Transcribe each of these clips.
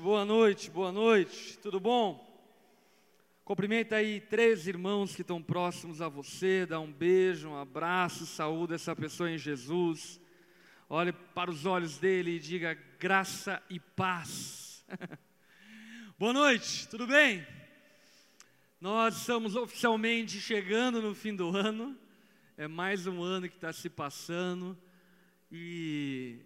Boa noite, tudo bom? Cumprimenta aí três irmãos que estão próximos a você, dá um beijo, um abraço, saúda essa pessoa em Jesus. Olhe para os olhos dele e diga graça e paz. Boa noite, tudo bem? Nós estamos oficialmente chegando no fim do ano, é mais um ano que está se passando e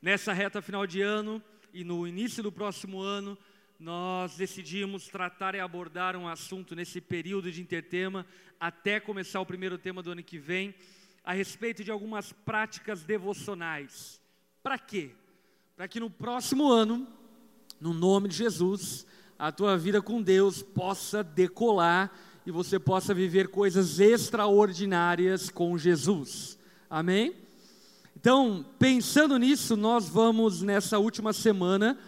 nessa reta final de ano, e no início do próximo ano, nós decidimos tratar e abordar um assunto nesse período de intertema, até começar o primeiro tema do ano que vem, a respeito de algumas práticas devocionais. Para quê? Para que no próximo ano, no nome de Jesus, a tua vida com Deus possa decolar e você possa viver coisas extraordinárias com Jesus. Amém? Então, pensando nisso, nós vamos nessa última semana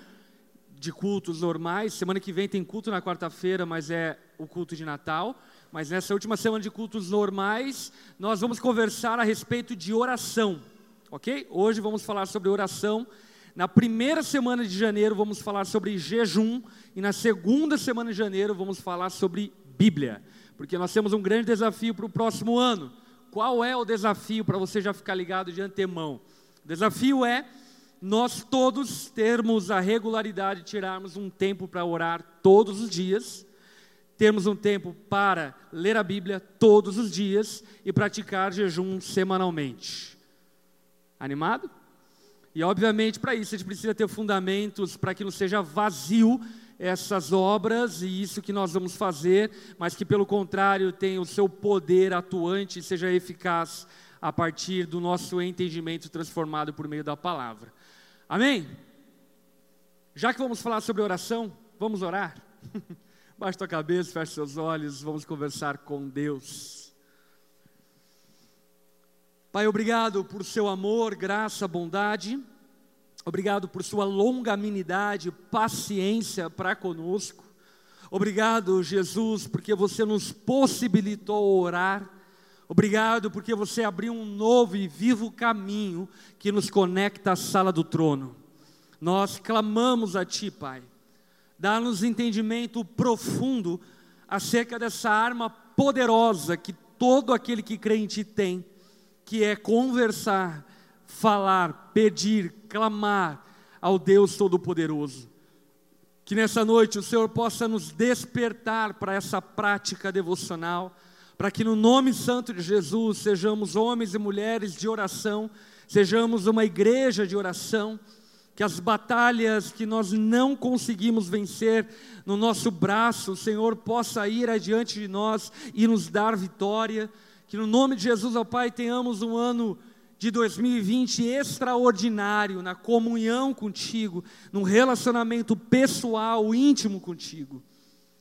de cultos normais, semana que vem tem culto na quarta-feira, mas é o culto de Natal, mas nessa última semana de cultos normais, nós vamos conversar a respeito de oração, ok? Hoje vamos falar sobre oração, na primeira semana de janeiro vamos falar sobre jejum, e na segunda semana de janeiro vamos falar sobre Bíblia, porque nós temos um grande desafio para o próximo ano. Qual é o desafio para você já ficar ligado de antemão? O desafio é nós todos termos a regularidade de tirarmos um tempo para orar todos os dias, termos um tempo para ler a Bíblia todos os dias e praticar jejum semanalmente. Animado? E obviamente para isso a gente precisa ter fundamentos para que não seja vazio essas obras e isso que nós vamos fazer, mas que pelo contrário tenha o seu poder atuante e seja eficaz a partir do nosso entendimento transformado por meio da palavra. Amém? Já que vamos falar sobre oração, vamos orar? Baixa tua cabeça, fecha seus olhos, vamos conversar com Deus. Pai, obrigado por seu amor, graça, bondade. Obrigado por sua longanimidade, paciência para conosco. Obrigado, Jesus, porque você nos possibilitou orar. Obrigado porque você abriu um novo e vivo caminho que nos conecta à sala do trono. Nós clamamos a Ti, Pai. Dá-nos entendimento profundo acerca dessa arma poderosa que todo aquele que crê em Ti tem, que é conversar, falar, pedir, clamar ao Deus Todo-Poderoso. Que nessa noite o Senhor possa nos despertar para essa prática devocional, para que no nome santo de Jesus sejamos homens e mulheres de oração, sejamos uma igreja de oração, que as batalhas que nós não conseguimos vencer no nosso braço, o Senhor possa ir adiante de nós e nos dar vitória, que no nome de Jesus, ó Pai, tenhamos um ano de 2020 extraordinário na comunhão contigo, num relacionamento pessoal, íntimo contigo.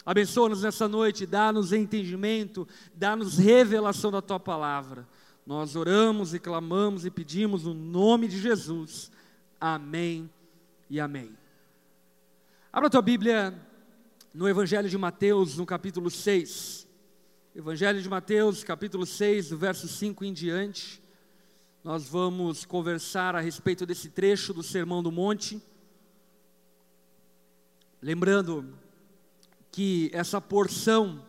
Abençoa-nos nessa noite, dá-nos entendimento, dá-nos revelação da tua palavra. Nós oramos e clamamos e pedimos no nome de Jesus. Amém e amém. Abra a tua Bíblia no Evangelho de Mateus, no capítulo 6. Evangelho de Mateus, capítulo 6, do verso 5 em diante. Nós vamos conversar a respeito desse trecho do Sermão do Monte. Lembrando que essa porção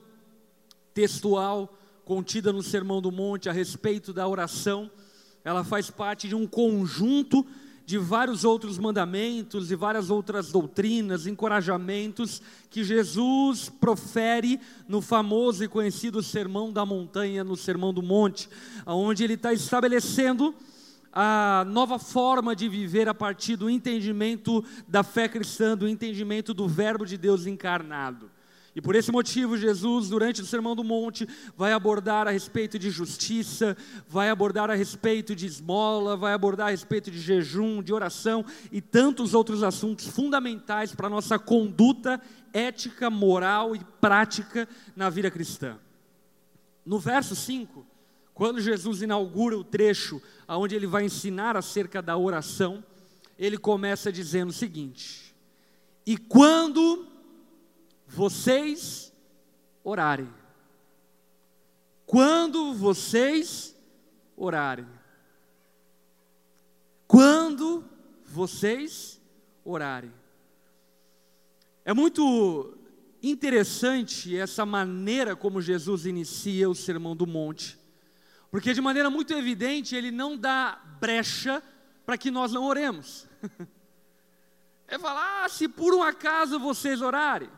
textual contida no Sermão do Monte a respeito da oração, ela faz parte de um conjunto de vários outros mandamentos e várias outras doutrinas, encorajamentos que Jesus profere no famoso e conhecido Sermão da Montanha, no Sermão do Monte, onde ele está estabelecendo a nova forma de viver a partir do entendimento da fé cristã, do entendimento do Verbo de Deus encarnado. E por esse motivo, Jesus, durante o Sermão do Monte, vai abordar a respeito de justiça, vai abordar a respeito de esmola, vai abordar a respeito de jejum, de oração e tantos outros assuntos fundamentais para a nossa conduta ética, moral e prática na vida cristã. No verso 5, quando Jesus inaugura o trecho onde ele vai ensinar acerca da oração, ele começa dizendo o seguinte: e quando vocês orarem, quando vocês orarem, quando vocês orarem. É muito interessante essa maneira como Jesus inicia o Sermão do Monte, porque de maneira muito evidente ele não dá brecha para que nós não oremos. Ele fala, se por um acaso vocês orarem.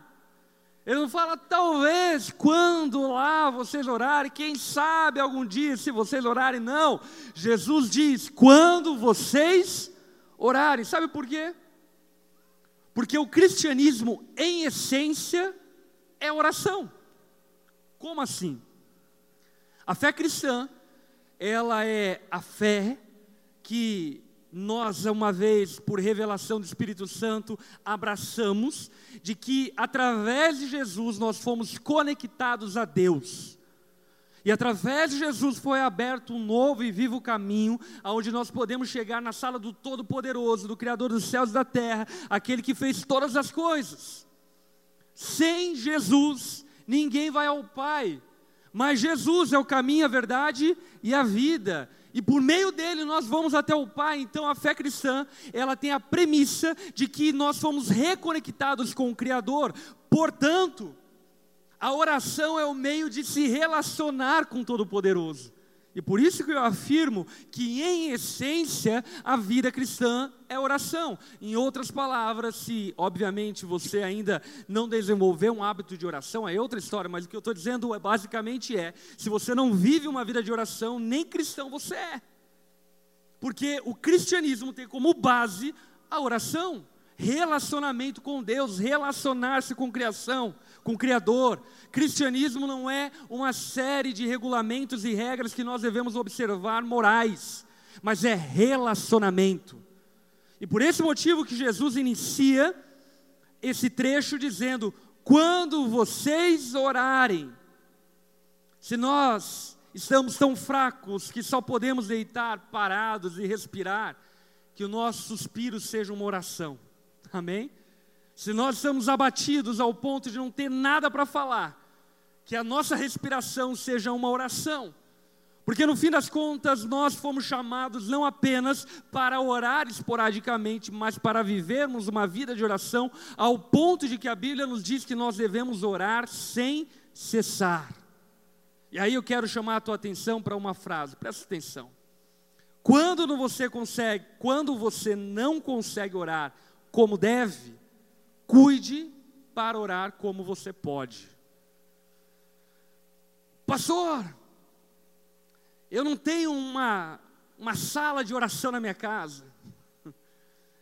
Ele não fala, talvez, quando lá vocês orarem, quem sabe algum dia se vocês orarem, não. Jesus diz, quando vocês orarem. Sabe por quê? Porque o cristianismo, em essência, é oração. Como assim? A fé cristã, ela é a fé que nós, uma vez, por revelação do Espírito Santo, abraçamos de que, através de Jesus, nós fomos conectados a Deus. E através de Jesus foi aberto um novo e vivo caminho, aonde nós podemos chegar na sala do Todo-Poderoso, do Criador dos céus e da terra, aquele que fez todas as coisas. Sem Jesus, ninguém vai ao Pai, mas Jesus é o caminho, a verdade e a vida. E por meio dele nós vamos até o Pai. Então a fé cristã, ela tem a premissa de que nós somos reconectados com o Criador. Portanto, a oração é o meio de se relacionar com o Todo-Poderoso. E por isso que eu afirmo que em essência a vida cristã é oração. Em outras palavras, se obviamente você ainda não desenvolveu um hábito de oração, é outra história, mas o que eu estou dizendo basicamente é, se você não vive uma vida de oração, nem cristão você é. Porque o cristianismo tem como base a oração. Relacionamento com Deus, relacionar-se com criação, com o Criador. Cristianismo não é uma série de regulamentos e regras que nós devemos observar morais, mas é relacionamento. E por esse motivo que Jesus inicia esse trecho dizendo, quando vocês orarem. Se nós estamos tão fracos que só podemos deitar parados e respirar, que o nosso suspiro seja uma oração. Amém? Se nós estamos abatidos ao ponto de não ter nada para falar, que a nossa respiração seja uma oração, porque no fim das contas nós fomos chamados não apenas para orar esporadicamente, mas para vivermos uma vida de oração, ao ponto de que a Bíblia nos diz que nós devemos orar sem cessar. E aí eu quero chamar a tua atenção para uma frase, presta atenção. Quando você não consegue orar como deve, cuide para orar como você pode. Pastor, eu não tenho uma sala de oração na minha casa,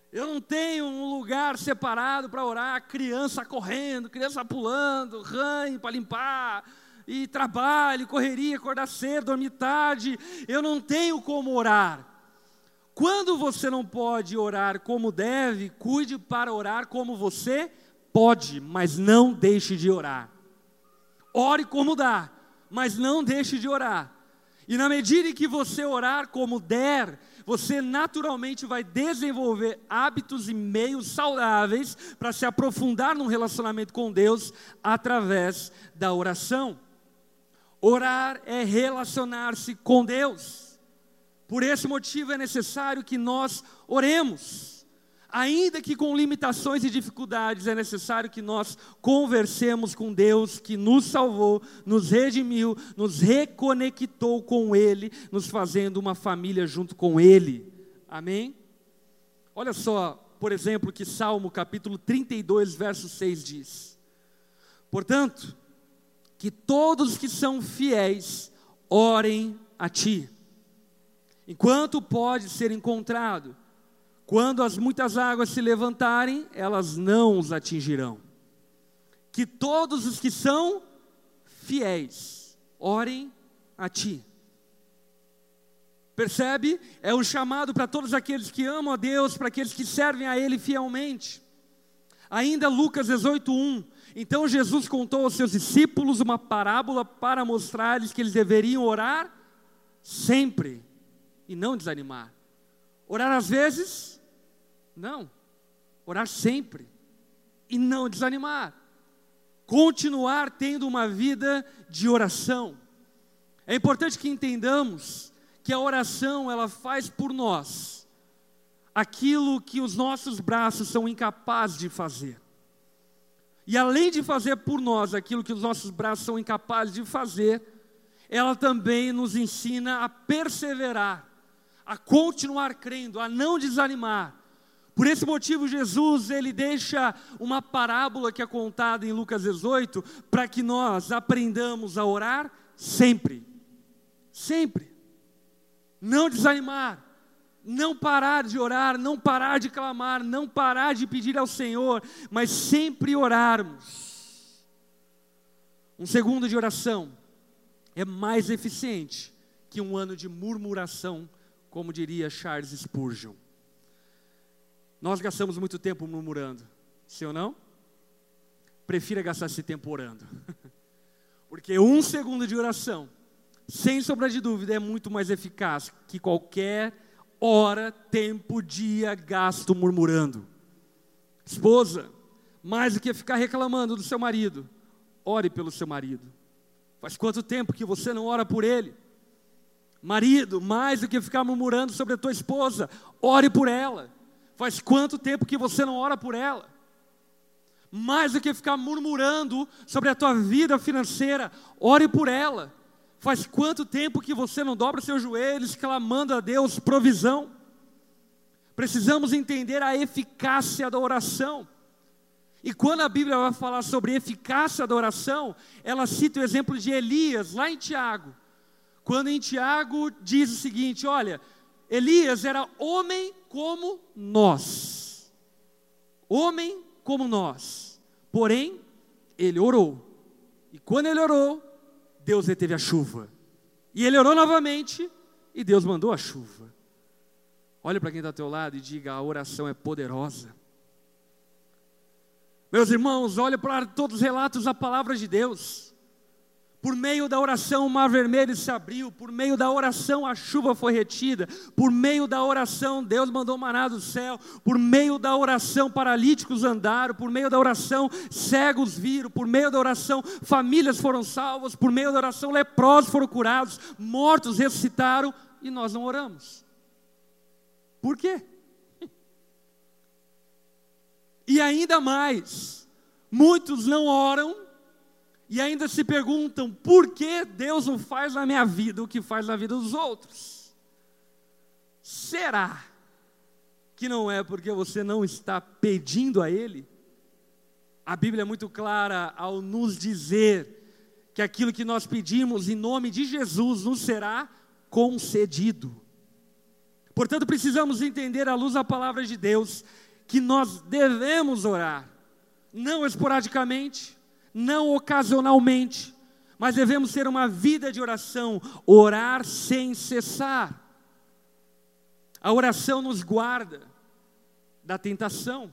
eu não tenho um lugar separado para orar, criança correndo, criança pulando, ranho para limpar, e trabalho, correria, acordar cedo, dormir tarde, eu não tenho como orar. Quando você não pode orar como deve, cuide para orar como você pode, mas não deixe de orar. Ore como dá, mas não deixe de orar. E na medida em que você orar como der, você naturalmente vai desenvolver hábitos e meios saudáveis para se aprofundar num relacionamento com Deus através da oração. Orar é relacionar-se com Deus. Por esse motivo é necessário que nós oremos, ainda que com limitações e dificuldades, é necessário que nós conversemos com Deus que nos salvou, nos redimiu, nos reconectou com Ele, nos fazendo uma família junto com Ele, amém? Olha só, por exemplo, que Salmo capítulo 32, verso 6 diz, portanto, que todos que são fiéis orem a ti, enquanto pode ser encontrado, quando as muitas águas se levantarem, elas não os atingirão. Que todos os que são fiéis, orem a ti. Percebe? É um chamado para todos aqueles que amam a Deus, para aqueles que servem a Ele fielmente. Ainda Lucas 18:1, então Jesus contou aos seus discípulos uma parábola para mostrar-lhes que eles deveriam orar sempre. E não desanimar. Orar às vezes? Não. Orar sempre. E não desanimar. Continuar tendo uma vida de oração. É importante que entendamos que a oração, ela faz por nós aquilo que os nossos braços são incapazes de fazer. E além de fazer por nós aquilo que os nossos braços são incapazes de fazer, ela também nos ensina a perseverar, a continuar crendo, a não desanimar. Por esse motivo, Jesus, ele deixa uma parábola que é contada em Lucas 18, para que nós aprendamos a orar sempre, sempre. Não desanimar, não parar de orar, não parar de clamar, não parar de pedir ao Senhor, mas sempre orarmos. Um segundo de oração é mais eficiente que um ano de murmuração, como diria Charles Spurgeon. Nós gastamos muito tempo murmurando, sim ou não? Prefira gastar esse tempo orando. Porque um segundo de oração, sem sombra de dúvida, é muito mais eficaz que qualquer hora, tempo, dia gasto murmurando. Esposa, mais do que ficar reclamando do seu marido, ore pelo seu marido. Faz quanto tempo que você não ora por ele? Marido, mais do que ficar murmurando sobre a tua esposa, ore por ela. Faz quanto tempo que você não ora por ela? Mais do que ficar murmurando sobre a tua vida financeira, ore por ela. Faz quanto tempo que você não dobra seus joelhos, clamando a Deus provisão? Precisamos entender a eficácia da oração. E quando a Bíblia vai falar sobre eficácia da oração, ela cita o exemplo de Elias, lá em Tiago. Quando em Tiago diz o seguinte, olha, Elias era homem como nós. Homem como nós. Porém, ele orou. E quando ele orou, Deus reteve a chuva. E ele orou novamente, e Deus mandou a chuva. Olha para quem está ao teu lado e diga, a oração é poderosa. Meus irmãos, olha para todos os relatos da palavra de Deus. Por meio da oração o mar vermelho se abriu, por meio da oração a chuva foi retida, por meio da oração Deus mandou maná do céu, por meio da oração paralíticos andaram, por meio da oração cegos viram, por meio da oração famílias foram salvas, por meio da oração leprosos foram curados, mortos ressuscitaram e nós não oramos. Por quê? E ainda mais, muitos não oram e ainda se perguntam, por que Deus não faz na minha vida o que faz na vida dos outros? Será que não é porque você não está pedindo a Ele? A Bíblia é muito clara ao nos dizer que aquilo que nós pedimos em nome de Jesus nos será concedido. Portanto, precisamos entender à luz da palavra de Deus que nós devemos orar, não esporadicamente, não ocasionalmente, mas devemos ter uma vida de oração, orar sem cessar. A oração nos guarda da tentação.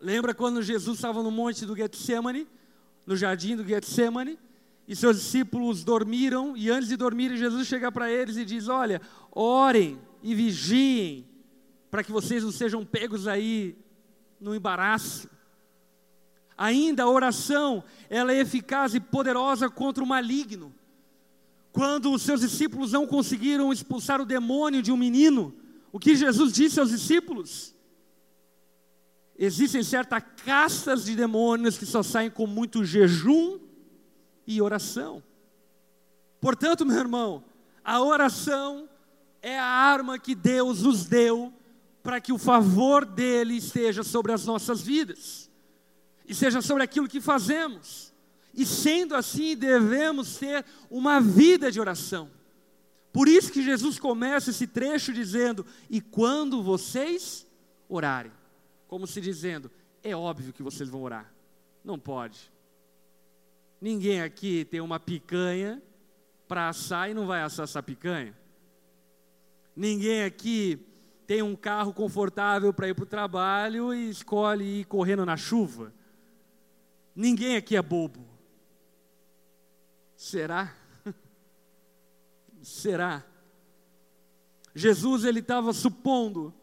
Lembra quando Jesus estava no monte do Getsêmani, no jardim do Getsêmani, e seus discípulos dormiram, e antes de dormirem, Jesus chega para eles e diz, olha, orem e vigiem, para que vocês não sejam pegos aí no embaraço. Ainda a oração, ela é eficaz e poderosa contra o maligno. Quando os seus discípulos não conseguiram expulsar o demônio de um menino, o que Jesus disse aos discípulos? Existem certas castas de demônios que só saem com muito jejum e oração. Portanto, meu irmão, a oração é a arma que Deus nos deu para que o favor dele esteja sobre as nossas vidas. E seja sobre aquilo que fazemos. E sendo assim, devemos ter uma vida de oração. Por isso que Jesus começa esse trecho dizendo, e quando vocês orarem. Como se dizendo, é óbvio que vocês vão orar. Não pode. Ninguém aqui tem uma picanha para assar e não vai assar essa picanha. Ninguém aqui tem um carro confortável para ir para o trabalho e escolhe ir correndo na chuva. Ninguém aqui é bobo. Será? Será? Jesus, ele estava supondo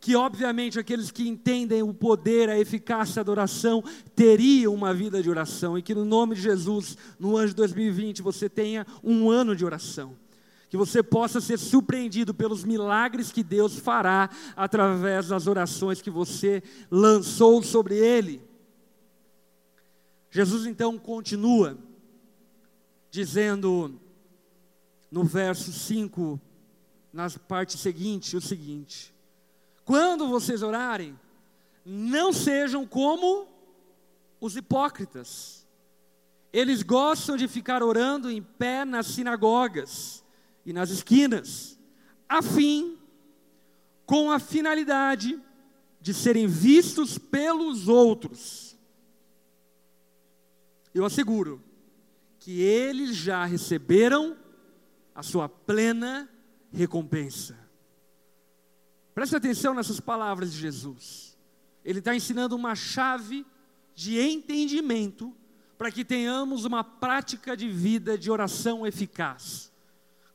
que, obviamente, aqueles que entendem o poder, a eficácia da oração, teriam uma vida de oração. E que, no nome de Jesus, no ano de 2020, você tenha um ano de oração. Que você possa ser surpreendido pelos milagres que Deus fará através das orações que você lançou sobre ele. Jesus então continua dizendo no verso 5, na parte seguinte, o seguinte: quando vocês orarem, não sejam como os hipócritas. Eles gostam de ficar orando em pé nas sinagogas e nas esquinas, com a finalidade de serem vistos pelos outros. Eu asseguro que eles já receberam a sua plena recompensa. Preste atenção nessas palavras de Jesus. Ele está ensinando uma chave de entendimento para que tenhamos uma prática de vida de oração eficaz.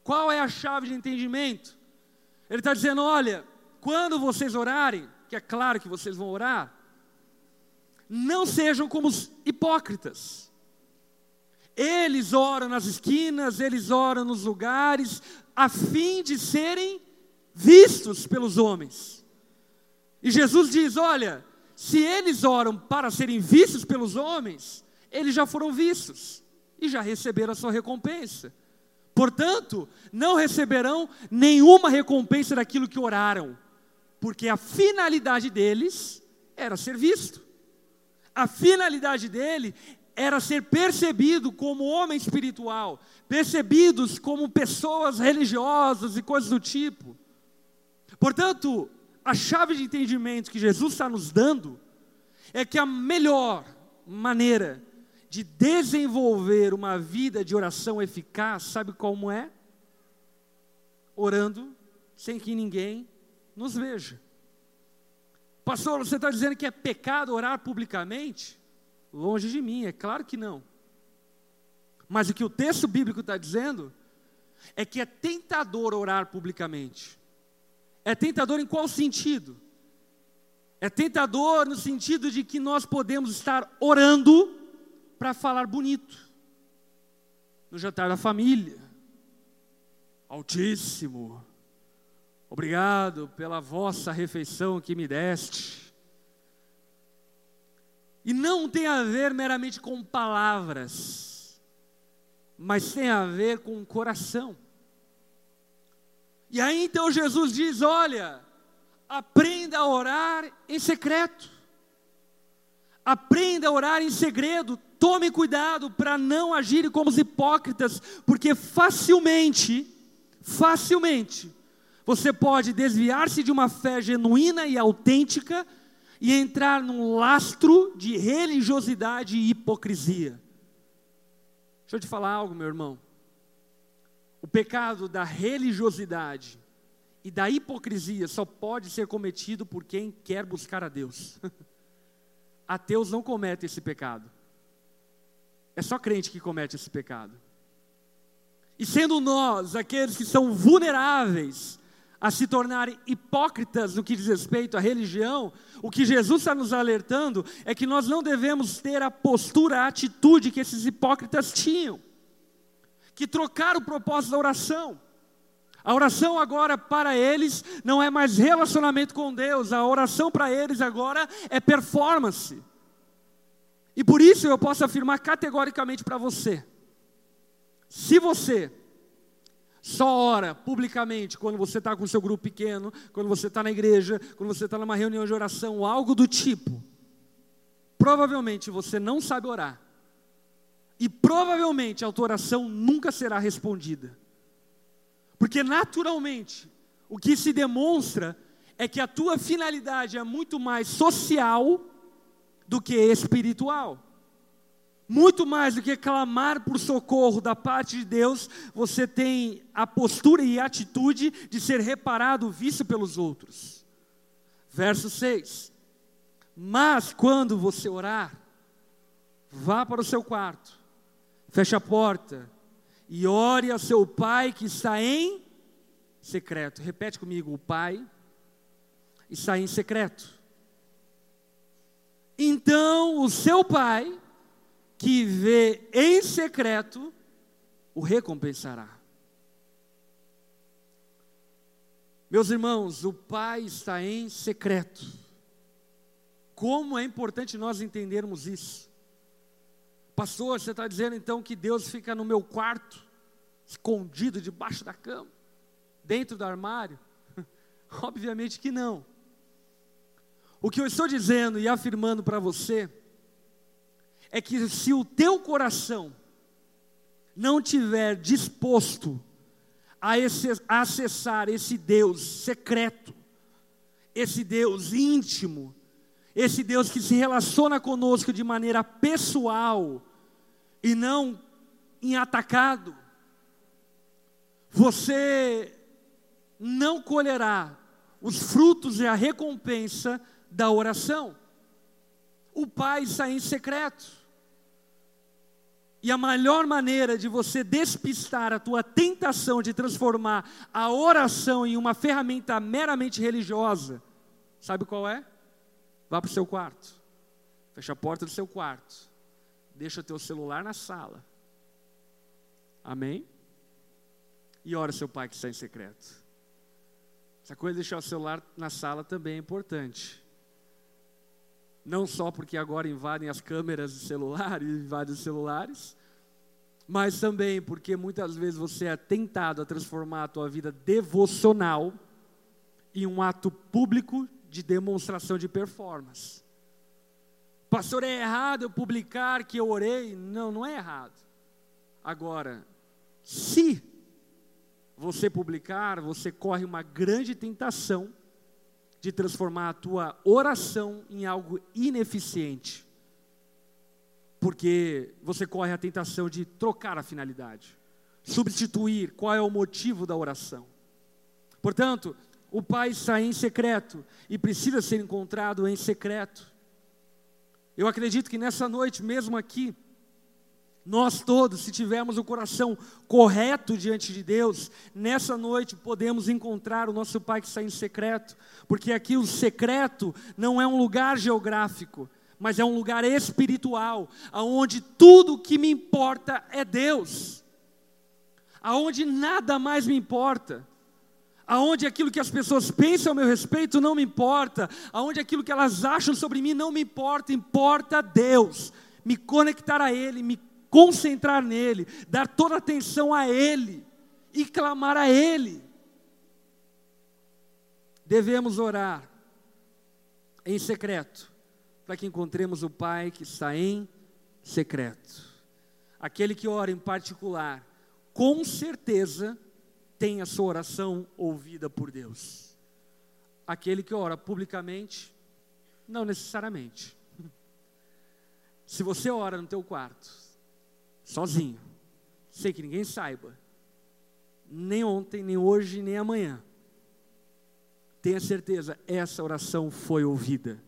Qual é a chave de entendimento? Ele está dizendo: olha, quando vocês orarem, que é claro que vocês vão orar, não sejam como os hipócritas. Eles oram nas esquinas, eles oram nos lugares, a fim de serem vistos pelos homens. E Jesus diz: olha, se eles oram para serem vistos pelos homens, eles já foram vistos e já receberam a sua recompensa. Portanto, não receberão nenhuma recompensa daquilo que oraram, porque a finalidade deles era ser visto. A finalidade dele era ser percebido como homem espiritual, percebidos como pessoas religiosas e coisas do tipo. Portanto, a chave de entendimento que Jesus está nos dando é que a melhor maneira de desenvolver uma vida de oração eficaz, sabe como é? Orando sem que ninguém nos veja. Pastor, você está dizendo que é pecado orar publicamente? Longe de mim, é claro que não. Mas o que o texto bíblico está dizendo é que é tentador orar publicamente. É tentador em qual sentido? É tentador no sentido de que nós podemos estar orando para falar bonito, no jantar da família. Altíssimo, obrigado pela vossa refeição que me deste. E não tem a ver meramente com palavras, mas tem a ver com o coração. E aí então Jesus diz: olha, aprenda a orar em secreto. Aprenda a orar em segredo. Tome cuidado para não agir como os hipócritas, porque facilmente, você pode desviar-se de uma fé genuína e autêntica e entrar num lastro de religiosidade e hipocrisia. Deixa eu te falar algo, meu irmão. O pecado da religiosidade e da hipocrisia só pode ser cometido por quem quer buscar a Deus. Ateus não cometem esse pecado. É só crente que comete esse pecado. E sendo nós aqueles que são vulneráveis a se tornarem hipócritas no que diz respeito à religião, o que Jesus está nos alertando é que nós não devemos ter a postura, a atitude que esses hipócritas tinham, que trocaram o propósito da oração. A oração agora para eles não é mais relacionamento com Deus, a oração para eles agora é performance. E por isso eu posso afirmar categoricamente para você: se você só ora publicamente quando você está com o seu grupo pequeno, quando você está na igreja, quando você está numa reunião de oração ou algo do tipo, provavelmente você não sabe orar. E provavelmente a tua oração nunca será respondida. Porque naturalmente, o que se demonstra é que a tua finalidade é muito mais social do que espiritual. Muito mais do que clamar por socorro da parte de Deus, você tem a postura e a atitude de ser reparado, visto pelos outros. Verso 6. Mas quando você orar, vá para o seu quarto, feche a porta e ore a seu pai que está em secreto. Repete comigo: o pai está em secreto. Então o seu pai que vê em secreto o recompensará. Meus irmãos, o pai está em secreto. Como é importante nós entendermos isso. Pastor, você está dizendo então que Deus fica no meu quarto, escondido debaixo da cama, dentro do armário? Obviamente que não. O que eu estou dizendo e afirmando para você é que se o teu coração não tiver disposto a acessar esse Deus secreto, esse Deus íntimo, esse Deus que se relaciona conosco de maneira pessoal e não em atacado, você não colherá os frutos e a recompensa da oração. O Pai está em secreto. E a melhor maneira de você despistar a tua tentação de transformar a oração em uma ferramenta meramente religiosa, sabe qual é? Vá para o seu quarto, fecha a porta do seu quarto, deixa o teu celular na sala, amém? E ora seu Pai que está em secreto. Essa coisa de deixar o celular na sala também é importante. Não só porque agora invadem as câmeras de celular e invadem os celulares, mas também porque muitas vezes você é tentado a transformar a tua vida devocional em um ato público de demonstração de performance. Pastor, é errado eu publicar que eu orei? Não, não é errado. Agora, se você publicar, você corre uma grande tentação de transformar a tua oração em algo ineficiente, porque você corre a tentação de trocar a finalidade, substituir qual é o motivo da oração. Portanto, o Pai está em secreto e precisa ser encontrado em secreto. Eu acredito que nessa noite, mesmo aqui, nós todos, se tivermos o coração correto diante de Deus, nessa noite podemos encontrar o nosso Pai que está em secreto, porque aqui o secreto não é um lugar geográfico, mas é um lugar espiritual, aonde tudo que me importa é Deus, aonde nada mais me importa, aonde aquilo que as pessoas pensam a meu respeito não me importa, aonde aquilo que elas acham sobre mim não me importa, importa Deus, me conectar a Ele, me concentrar nele, dar toda a atenção a Ele e clamar a Ele. Devemos orar em secreto, para que encontremos o Pai que está em secreto. Aquele que ora em particular, com certeza tem a sua oração ouvida por Deus. Aquele que ora publicamente, não necessariamente. Se você ora no teu quarto, sozinho, sem que ninguém saiba, nem ontem, nem hoje, nem amanhã, tenha certeza, essa oração foi ouvida,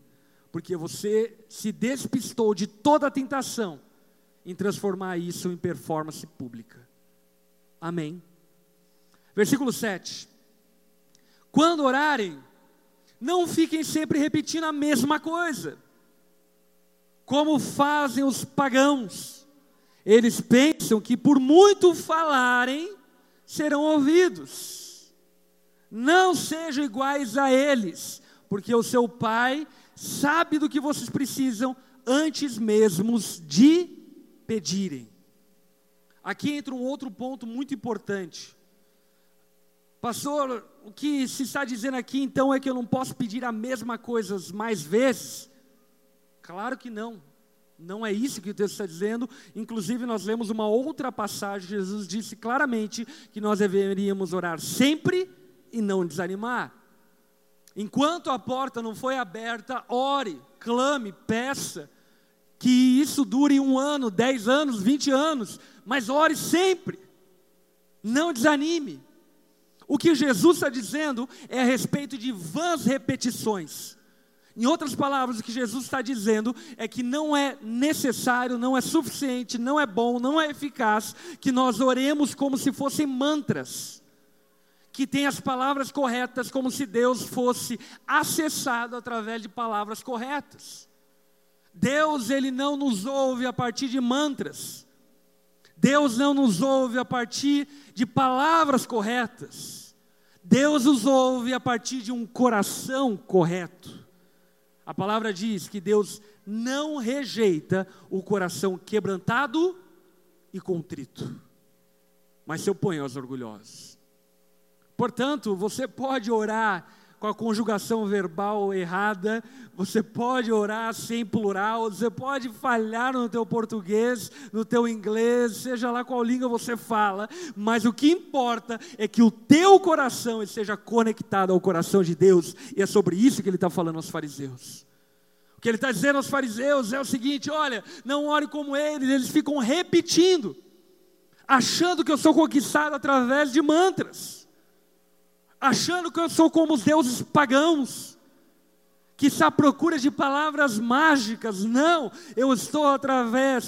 porque você se despistou de toda a tentação em transformar isso em performance pública. Amém. Versículo 7: quando orarem, não fiquem sempre repetindo a mesma coisa, como fazem os pagãos. Eles pensam que por muito falarem, serão ouvidos. Não sejam iguais a eles, porque o seu Pai sabe do que vocês precisam antes mesmo de pedirem. Aqui entra um outro ponto muito importante. Pastor, o que se está dizendo aqui então é que eu não posso pedir a mesma coisa mais vezes? Claro que não. Não é isso que o texto está dizendo. Inclusive nós lemos uma outra passagem, Jesus disse claramente que nós deveríamos orar sempre e não desanimar. Enquanto a porta não foi aberta, ore, clame, peça, que isso dure 1 ano, 10 anos, 20 anos, mas ore sempre, não desanime. O que Jesus está dizendo é a respeito de vãs repetições. Em outras palavras, o que Jesus está dizendo é que não é necessário, não é suficiente, não é bom, não é eficaz que nós oremos como se fossem mantras, que tem as palavras corretas, como se Deus fosse acessado através de palavras corretas. Deus, Ele não nos ouve a partir de mantras. Deus não nos ouve a partir de palavras corretas. Deus nos ouve a partir de um coração correto. A palavra diz que Deus não rejeita o coração quebrantado e contrito, mas se opõe aos orgulhosos. Portanto, você pode orar com a conjugação verbal errada, você pode orar sem plural, você pode falhar no teu português, no teu inglês, seja lá qual língua você fala, mas o que importa é que o teu coração esteja conectado ao coração de Deus, e é sobre isso que ele está falando aos fariseus. O que ele está dizendo aos fariseus é o seguinte: olha, não ore como eles, eles ficam repetindo, achando que eu sou conquistado através de mantras, achando que eu sou como os deuses pagãos, que está à procura de palavras mágicas. Não, eu estou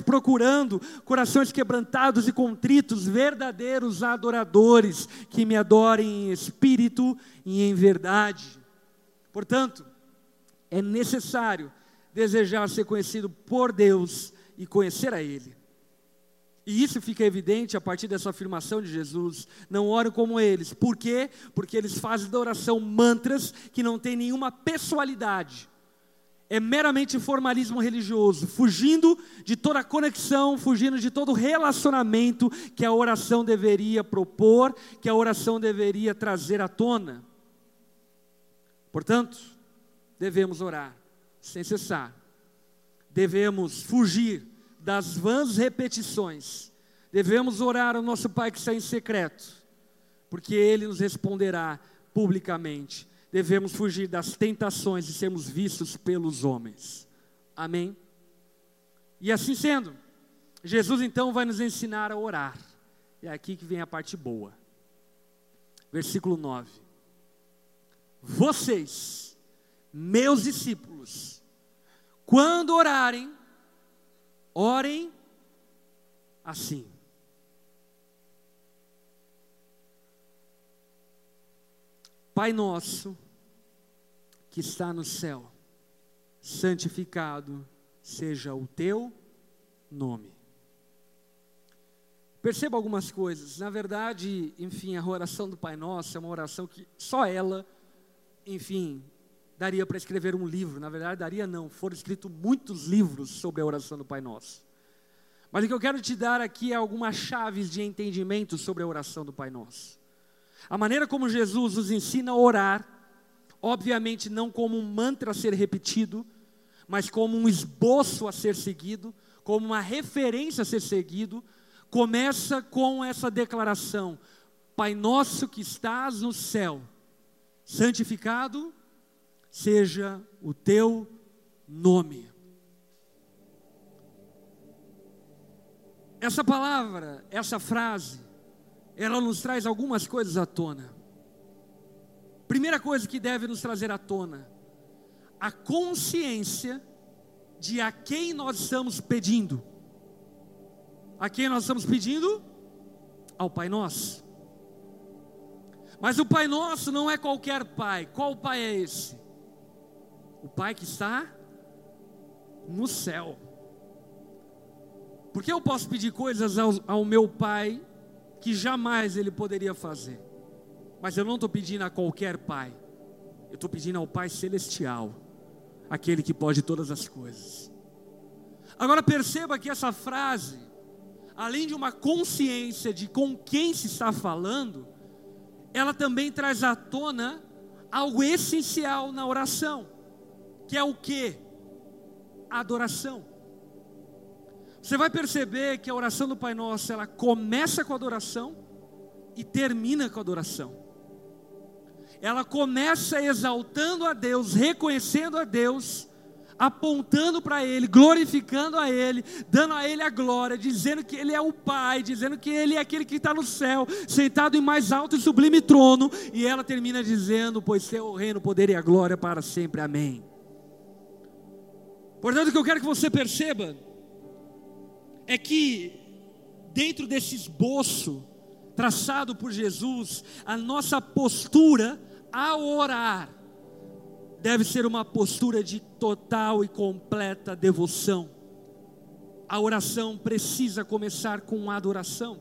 procurando corações quebrantados e contritos, verdadeiros adoradores, que me adorem em espírito e em verdade. Portanto, é necessário desejar ser conhecido por Deus e conhecer a Ele. E isso fica evidente a partir dessa afirmação de Jesus: não ore como eles. Por quê? Porque eles fazem da oração mantras que não têm nenhuma pessoalidade. É meramente formalismo religioso, fugindo de toda conexão, fugindo de todo relacionamento que a oração deveria propor, que a oração deveria trazer à tona. Portanto, devemos orar sem cessar. Devemos fugir das vãs repetições, devemos orar ao nosso Pai que está em secreto, porque Ele nos responderá publicamente. Devemos fugir das tentações de sermos vistos pelos homens, amém? E assim sendo, Jesus então vai nos ensinar a orar, e é aqui que vem a parte boa. Versículo 9, vocês, meus discípulos, quando orarem, orem assim. Pai nosso, que está no céu, santificado seja o teu nome. Perceba algumas coisas. Na verdade, enfim, a oração do Pai Nosso é uma oração que só ela, enfim, daria para escrever um livro. Na verdade, daria não, foram escritos muitos livros sobre a oração do Pai Nosso. Mas o que eu quero te dar aqui é algumas chaves de entendimento sobre a oração do Pai Nosso. A maneira como Jesus nos ensina a orar, obviamente não como um mantra a ser repetido, mas como um esboço a ser seguido, como uma referência a ser seguido, começa com essa declaração: Pai Nosso que estás no céu, santificado seja o teu nome. Essa palavra, essa frase, ela nos traz algumas coisas à tona. Primeira coisa que deve nos trazer à tona: a consciência de a quem nós estamos pedindo. A quem nós estamos pedindo? Ao Pai Nosso. Mas o Pai Nosso não é qualquer Pai. Qual Pai é esse? O Pai que está no céu. Porque eu posso pedir coisas ao meu Pai que jamais Ele poderia fazer. Mas eu não estou pedindo a qualquer Pai. Eu estou pedindo ao Pai Celestial, aquele que pode todas as coisas. Agora perceba que essa frase, além de uma consciência de com quem se está falando, ela também traz à tona algo essencial na oração, que é o que? Adoração. Você vai perceber que a oração do Pai Nosso, ela começa com adoração e termina com adoração. Ela começa exaltando a Deus, reconhecendo a Deus, apontando para Ele, glorificando a Ele, dando a Ele a glória, dizendo que Ele é o Pai, dizendo que Ele é aquele que está no céu, sentado em mais alto e sublime trono. E ela termina dizendo: pois teu reino, o poder e a glória para sempre, amém. Portanto, o que eu quero que você perceba é que dentro desse esboço traçado por Jesus, a nossa postura ao orar deve ser uma postura de total e completa devoção. A oração precisa começar com adoração,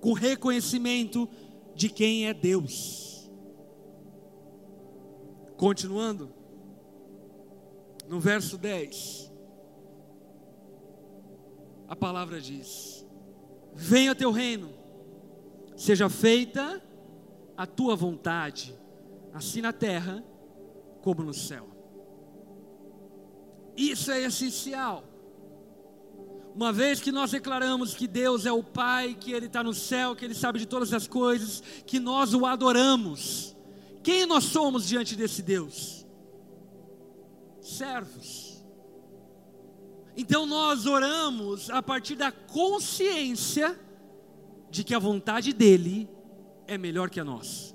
com reconhecimento de quem é Deus. Continuando, no verso 10, a palavra diz: venha teu reino, seja feita a tua vontade, assim na terra como no céu. Isso é essencial. Uma vez que nós declaramos que Deus é o Pai, que Ele está no céu, que Ele sabe de todas as coisas, que nós o adoramos, quem nós somos diante desse Deus? Servos. Então nós oramos a partir da consciência de que a vontade dEle é melhor que a nossa.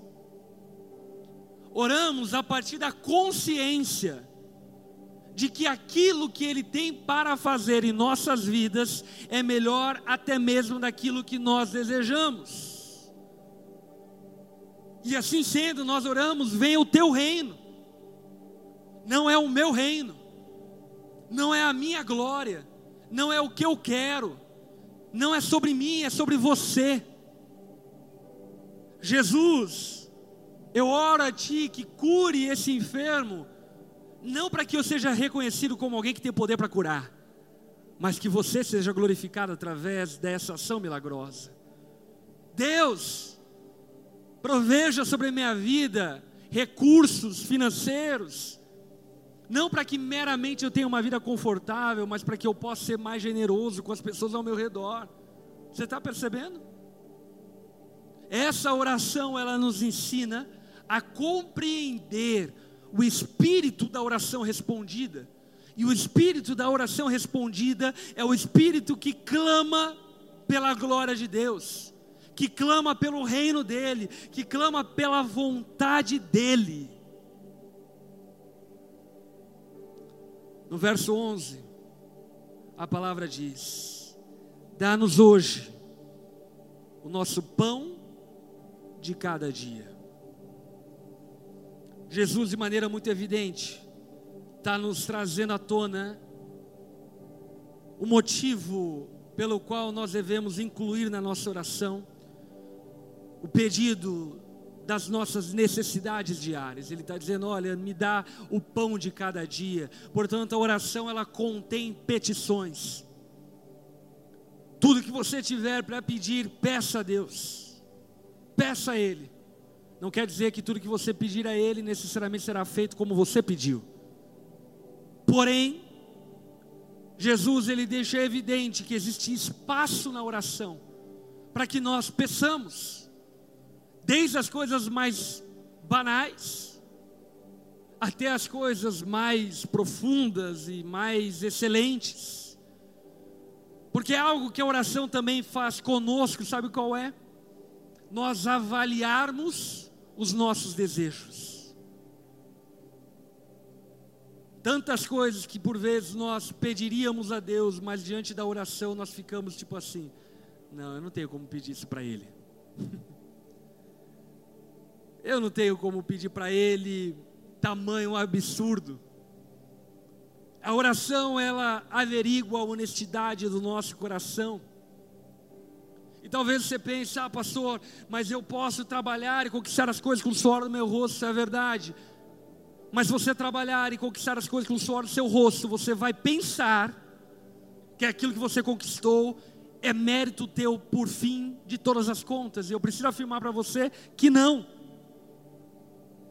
Oramos a partir da consciência de que aquilo que Ele tem para fazer em nossas vidas é melhor até mesmo daquilo que nós desejamos. E assim sendo, nós oramos: venha o teu reino. Não é o meu reino, não é a minha glória, não é o que eu quero, não é sobre mim, é sobre você. Jesus, eu oro a Ti que cure esse enfermo, não para que eu seja reconhecido como alguém que tem poder para curar, mas que você seja glorificado através dessa ação milagrosa. Deus, proveja sobre a minha vida recursos financeiros, não para que meramente eu tenha uma vida confortável, mas para que eu possa ser mais generoso com as pessoas ao meu redor. Você está percebendo? Essa oração, ela nos ensina a compreender o espírito da oração respondida. E o espírito da oração respondida é o espírito que clama pela glória de Deus, que clama pelo reino dEle, que clama pela vontade dEle. No verso 11, a palavra diz: dá-nos hoje o nosso pão de cada dia. Jesus, de maneira muito evidente, está nos trazendo à tona o motivo pelo qual nós devemos incluir na nossa oração o pedido das nossas necessidades diárias. Ele está dizendo: olha, me dá o pão de cada dia. Portanto, a oração, ela contém petições. Tudo que você tiver para pedir, peça a Deus, peça a Ele. Não quer dizer que tudo que você pedir a Ele necessariamente será feito como você pediu. Porém, Jesus, Ele deixa evidente que existe espaço na oração para que nós peçamos, desde as coisas mais banais até as coisas mais profundas e mais excelentes. Porque é algo que a oração também faz conosco, sabe qual é? Nós avaliarmos os nossos desejos. Tantas coisas que por vezes nós pediríamos a Deus, mas diante da oração nós ficamos tipo assim: não, eu não tenho como pedir isso para Ele. Eu não tenho como pedir para Ele tamanho absurdo. A oração, ela averigua a honestidade do nosso coração. E talvez você pense: ah, pastor, mas eu posso trabalhar e conquistar as coisas com o suor do meu rosto. Isso é verdade. Mas se você trabalhar e conquistar as coisas com o suor do seu rosto, você vai pensar que aquilo que você conquistou é mérito teu por fim de todas as contas. E eu preciso afirmar para você que não.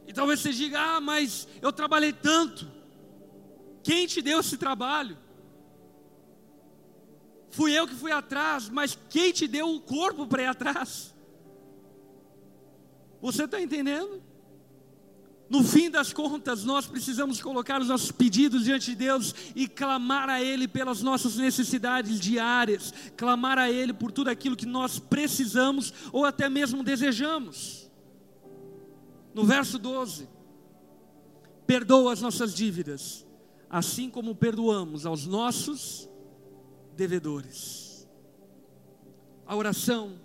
E talvez você diga: ah, mas eu trabalhei tanto. Quem te deu esse trabalho? Fui eu que fui atrás, mas quem te deu o corpo para ir atrás? Você está entendendo? No fim das contas, nós precisamos colocar os nossos pedidos diante de Deus e clamar a Ele pelas nossas necessidades diárias, clamar a Ele por tudo aquilo que nós precisamos ou até mesmo desejamos. No verso 12, perdoa as nossas dívidas, assim como perdoamos aos nossos devedores. A oração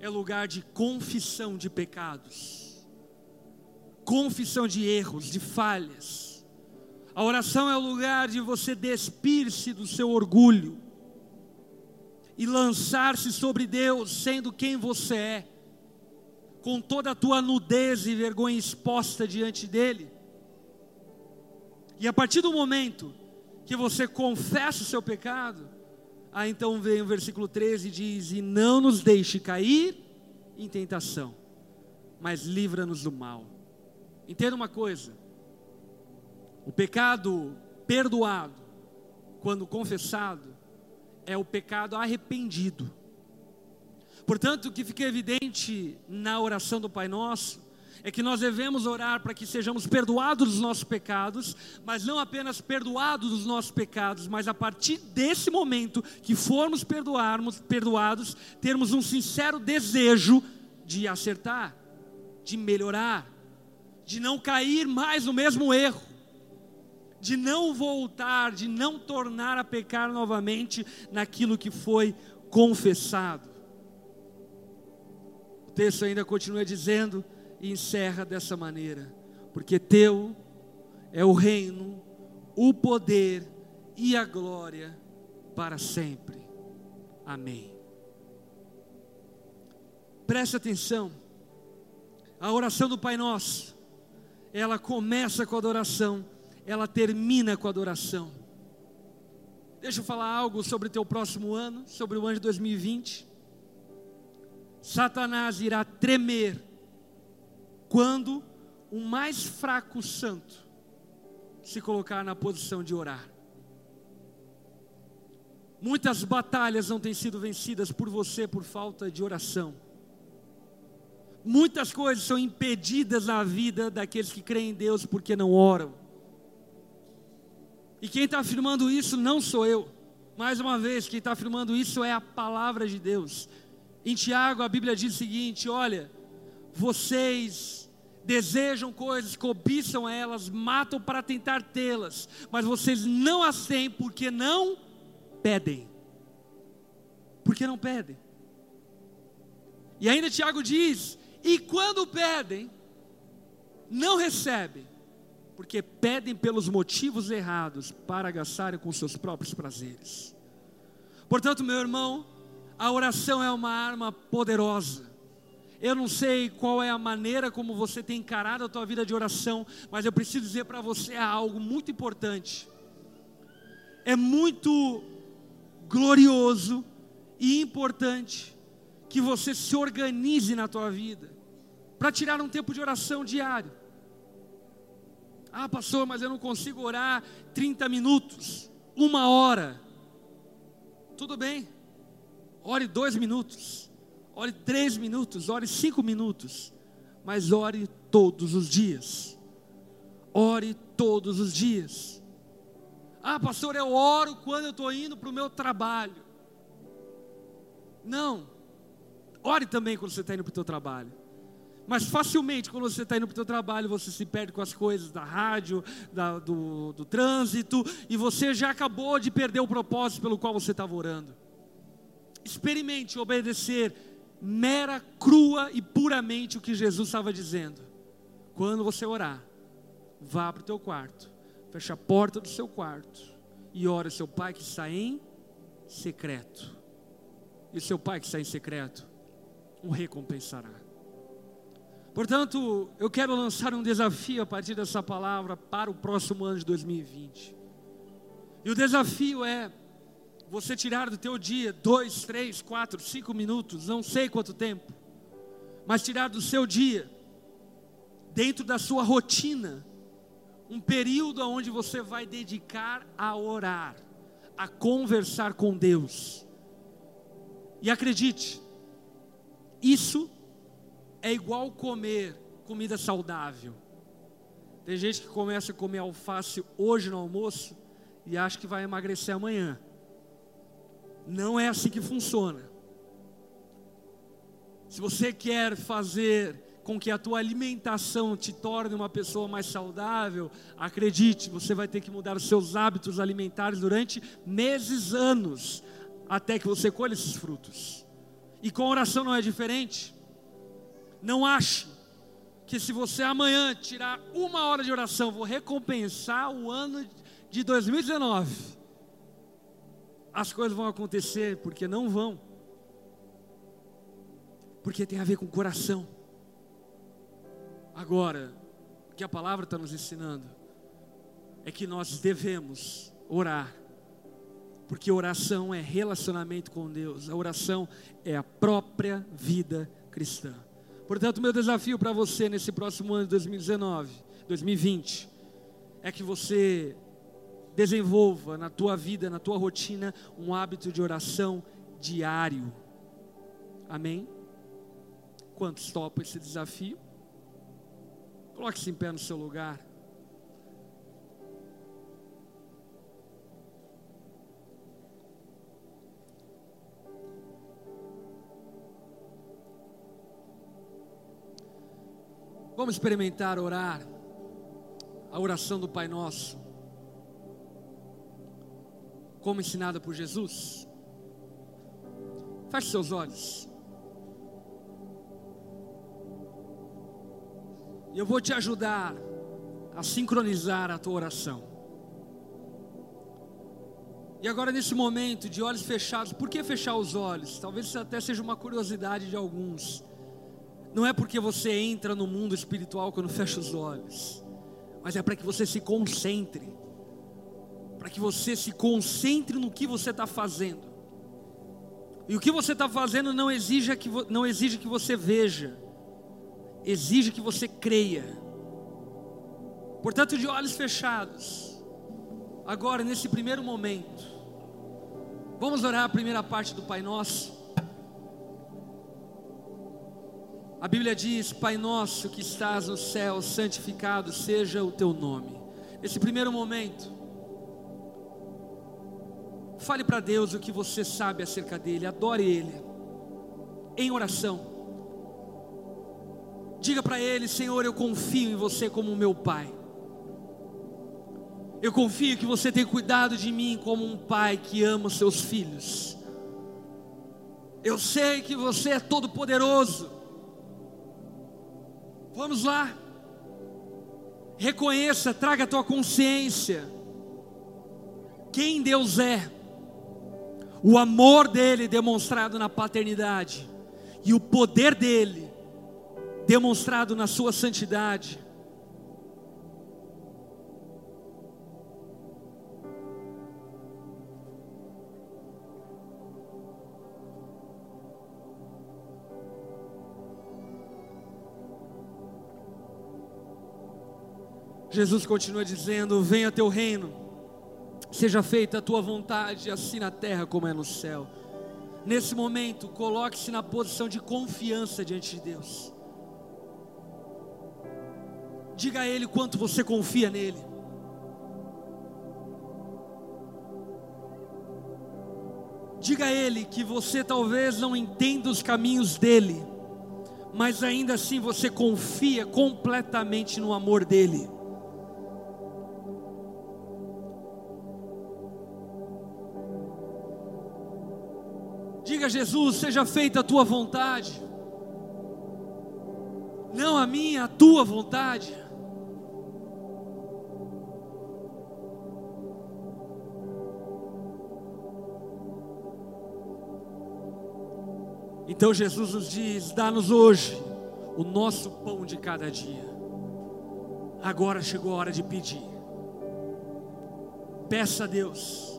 é lugar de confissão de pecados, confissão de erros, de falhas. A oração é o lugar de você despir-se do seu orgulho e lançar-se sobre Deus, sendo quem você é, com toda a tua nudez e vergonha exposta diante dEle. E a partir do momento que você confessa o seu pecado. Aí então vem o versículo 13 e diz: e não nos deixe cair em tentação, mas livra-nos do mal. Entenda uma coisa: o pecado perdoado, quando confessado, é o pecado arrependido. Portanto, o que fica evidente na oração do Pai Nosso é que nós devemos orar para que sejamos perdoados dos nossos pecados, mas não apenas perdoados dos nossos pecados, mas a partir desse momento que formos perdoados, termos um sincero desejo de acertar, de melhorar, de não cair mais no mesmo erro, de não voltar, de não tornar a pecar novamente naquilo que foi confessado. O texto ainda continua dizendo e encerra dessa maneira: porque teu é o reino, o poder e a glória para sempre. Amém. Preste atenção, a oração do Pai Nosso, ela começa com adoração, ela termina com adoração. Deixa eu falar algo sobre teu próximo ano, sobre o ano de 2020. Satanás irá tremer quando o mais fraco santo se colocar na posição de orar. Muitas batalhas não têm sido vencidas por você por falta de oração. Muitas coisas são impedidas na vida daqueles que creem em Deus porque não oram. E quem está afirmando isso não sou eu. Mais uma vez, quem está afirmando isso é a palavra de Deus. Em Tiago, a Bíblia diz o seguinte: olha, vocês desejam coisas, cobiçam elas, matam para tentar tê-las, mas vocês não as têm porque não pedem. Porque não pedem. E ainda Tiago diz: e quando pedem, não recebem, porque pedem pelos motivos errados, para gastarem com seus próprios prazeres. Portanto, meu irmão, a oração é uma arma poderosa. Eu não sei qual é a maneira como você tem encarado a tua vida de oração, mas eu preciso dizer para você algo muito importante. É muito glorioso e importante que você se organize na tua vida para tirar um tempo de oração diário. Ah, pastor, mas eu não consigo orar 30 minutos, uma hora. Tudo bem, ore 2 minutos, ore 3 minutos, ore 5 minutos, mas ore todos os dias. Ore todos os dias. Ah, pastor, eu oro quando eu estou indo para o meu trabalho. Não. Ore também quando você está indo para o teu trabalho. Mas facilmente quando você está indo para o teu trabalho, você se perde com as coisas da rádio, do trânsito, e você já acabou de perder o propósito pelo qual você estava orando. Experimente obedecer mera, crua e puramente o que Jesus estava dizendo. Quando você orar, vá para o teu quarto, feche a porta do seu quarto e ore ao seu Pai que está em secreto. E o seu Pai que está em secreto o recompensará. Portanto, eu quero lançar um desafio a partir dessa palavra para o próximo ano de 2020. E o desafio é você tirar do teu dia 2, 3, 4, 5 minutos, não sei quanto tempo, mas tirar do seu dia, dentro da sua rotina, um período onde você vai dedicar a orar, a conversar com Deus. E acredite, isso é igual comer comida saudável. Tem gente que começa a comer alface hoje no almoço e acha que vai emagrecer amanhã. Não é assim que funciona. Se você quer fazer com que a tua alimentação te torne uma pessoa mais saudável, acredite, você vai ter que mudar os seus hábitos alimentares durante meses, anos, até que você colhe esses frutos. E com a oração não é diferente. Não ache que se você amanhã tirar 1 hora de oração, vou recompensar o ano de 2019, as coisas vão acontecer, porque não vão. Porque tem a ver com o coração. Agora, o que a palavra está nos ensinando é que nós devemos orar, porque oração é relacionamento com Deus, a oração é a própria vida cristã. Portanto, meu desafio para você nesse próximo ano de 2020, é que você desenvolva na tua vida, na tua rotina, um hábito de oração diário. Amém? Quantos topam esse desafio? Coloque-se em pé no seu lugar. Vamos experimentar orar a oração do Pai Nosso, como ensinada por Jesus. Feche seus olhos. E eu vou te ajudar a sincronizar a tua oração. E agora, nesse momento de olhos fechados, por que fechar os olhos? Talvez isso até seja uma curiosidade de alguns. Não é porque você entra no mundo espiritual quando fecha os olhos, mas é para que você se concentre, para que você se concentre no que você está fazendo. E o que você está fazendo não exige que você veja, exige que você creia. Portanto, de olhos fechados, agora nesse primeiro momento, vamos orar a primeira parte do Pai Nosso. A Bíblia diz: Pai Nosso que estás no céu, santificado seja o teu nome. Nesse primeiro momento, fale para Deus o que você sabe acerca dele, adore ele em oração. Diga para ele: Senhor, eu confio em você como meu pai. Eu confio que você tem cuidado de mim como um pai que ama os seus filhos. Eu sei que você é todo poderoso. Vamos lá, reconheça, traga a tua consciência quem Deus é, o amor dele demonstrado na paternidade e o poder dele demonstrado na sua santidade. Jesus continua dizendo: venha teu reino, seja feita a tua vontade, assim na terra como é no céu. Nesse momento, coloque-se na posição de confiança diante de Deus. Diga a ele quanto você confia nele. Diga a ele que você talvez não entenda os caminhos dele, mas ainda assim você confia completamente no amor dele. Diga a Jesus: seja feita a tua vontade, não a minha, a tua vontade. Então Jesus nos diz: dá-nos hoje o nosso pão de cada dia. Agora chegou a hora de pedir. Peça a Deus.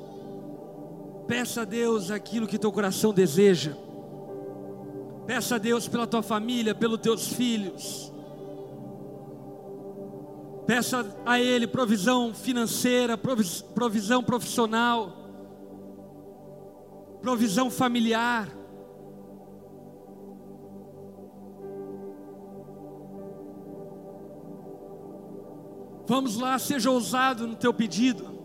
Peça a Deus aquilo que teu coração deseja. Peça a Deus pela tua família, pelos teus filhos. Peça a ele provisão financeira, provisão profissional, provisão familiar. Vamos lá, seja ousado no teu pedido.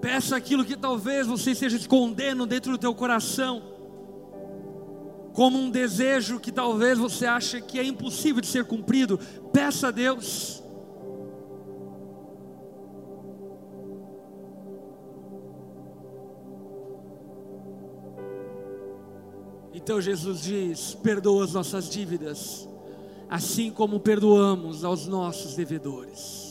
Peça aquilo que talvez você esteja escondendo dentro do teu coração, como um desejo que talvez você ache que é impossível de ser cumprido. Peça a Deus. Então Jesus diz: perdoa as nossas dívidas, assim como perdoamos aos nossos devedores.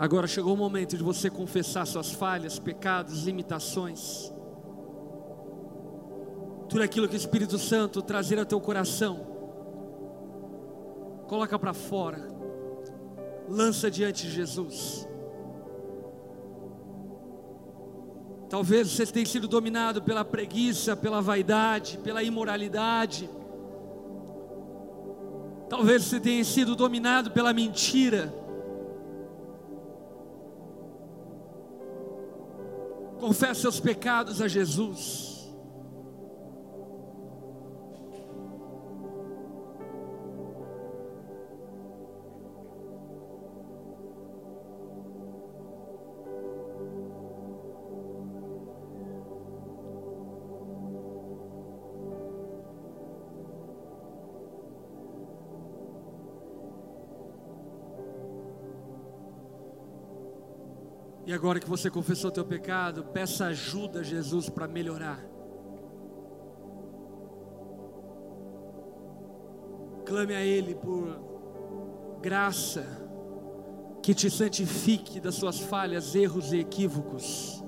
Agora chegou o momento de você confessar suas falhas, pecados, limitações, tudo aquilo que o Espírito Santo trazer ao teu coração, coloca para fora, lança diante de Jesus. Talvez você tenha sido dominado pela preguiça, pela vaidade, pela imoralidade. Talvez você tenha sido dominado pela mentira. Confesse seus pecados a Jesus. E agora que você confessou o teu pecado, peça ajuda a Jesus para melhorar. Clame a Ele por graça que te santifique das suas falhas, erros e equívocos.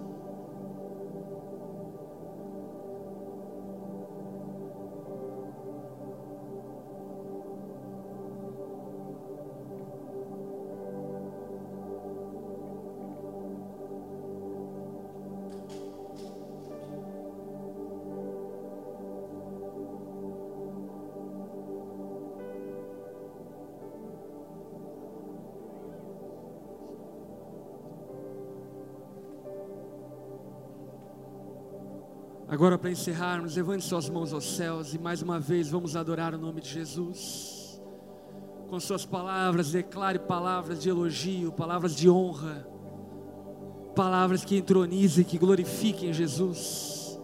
Agora, para encerrarmos, levante suas mãos aos céus e mais uma vez vamos adorar o nome de Jesus. Com suas palavras, declare palavras de elogio, palavras de honra, palavras que entronizem, que glorifiquem Jesus.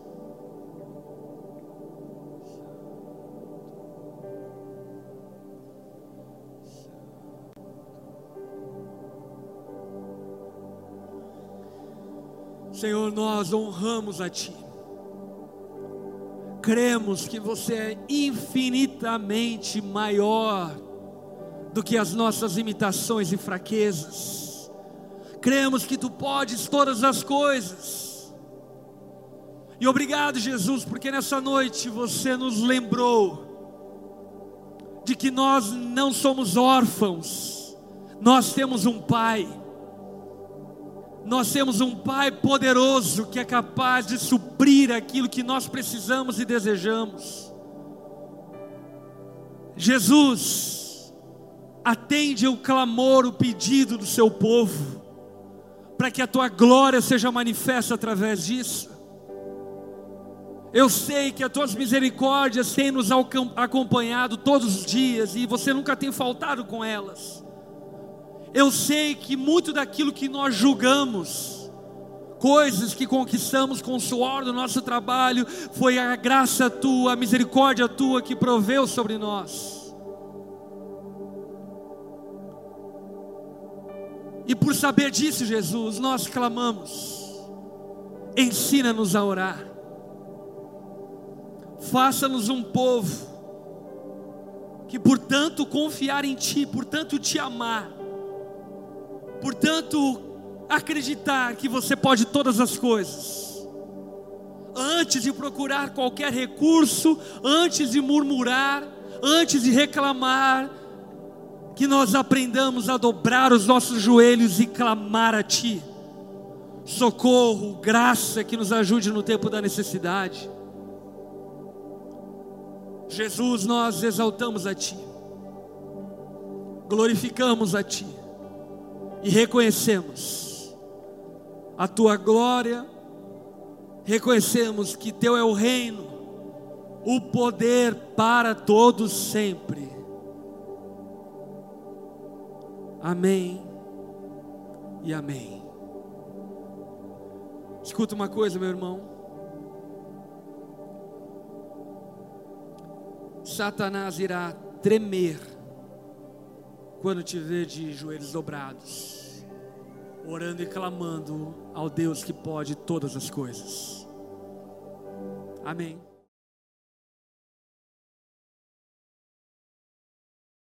Senhor, nós honramos a Ti. Cremos que você é infinitamente maior do que as nossas limitações e fraquezas. Cremos que tu podes todas as coisas. E obrigado, Jesus, porque nessa noite você nos lembrou de que nós não somos órfãos. Nós temos um Pai. Nós temos um Pai poderoso que é capaz de suprir aquilo que nós precisamos e desejamos. Jesus, atende o clamor, o pedido do seu povo, para que a tua glória seja manifesta através disso. Eu sei que as tuas misericórdias têm nos acompanhado todos os dias e você nunca tem faltado com elas. Eu sei que muito daquilo que nós julgamos, coisas que conquistamos com o suor do nosso trabalho, foi a graça tua, a misericórdia tua que proveu sobre nós. E por saber disso, Jesus, nós clamamos, ensina-nos a orar, faça-nos um povo que por tanto confiar em Ti, por tanto Te amar, portanto, acreditar que você pode todas as coisas, antes de procurar qualquer recurso, antes de murmurar, antes de reclamar, que nós aprendamos a dobrar os nossos joelhos e clamar a Ti, socorro, graça que nos ajude no tempo da necessidade. Jesus, nós exaltamos a Ti, glorificamos a Ti, e reconhecemos a tua glória, reconhecemos que teu é o reino, o poder para todos sempre. Amém e amém. Escuta uma coisa, meu irmão. Satanás irá tremer quando te ver de joelhos dobrados, orando e clamando ao Deus que pode todas as coisas. Amém.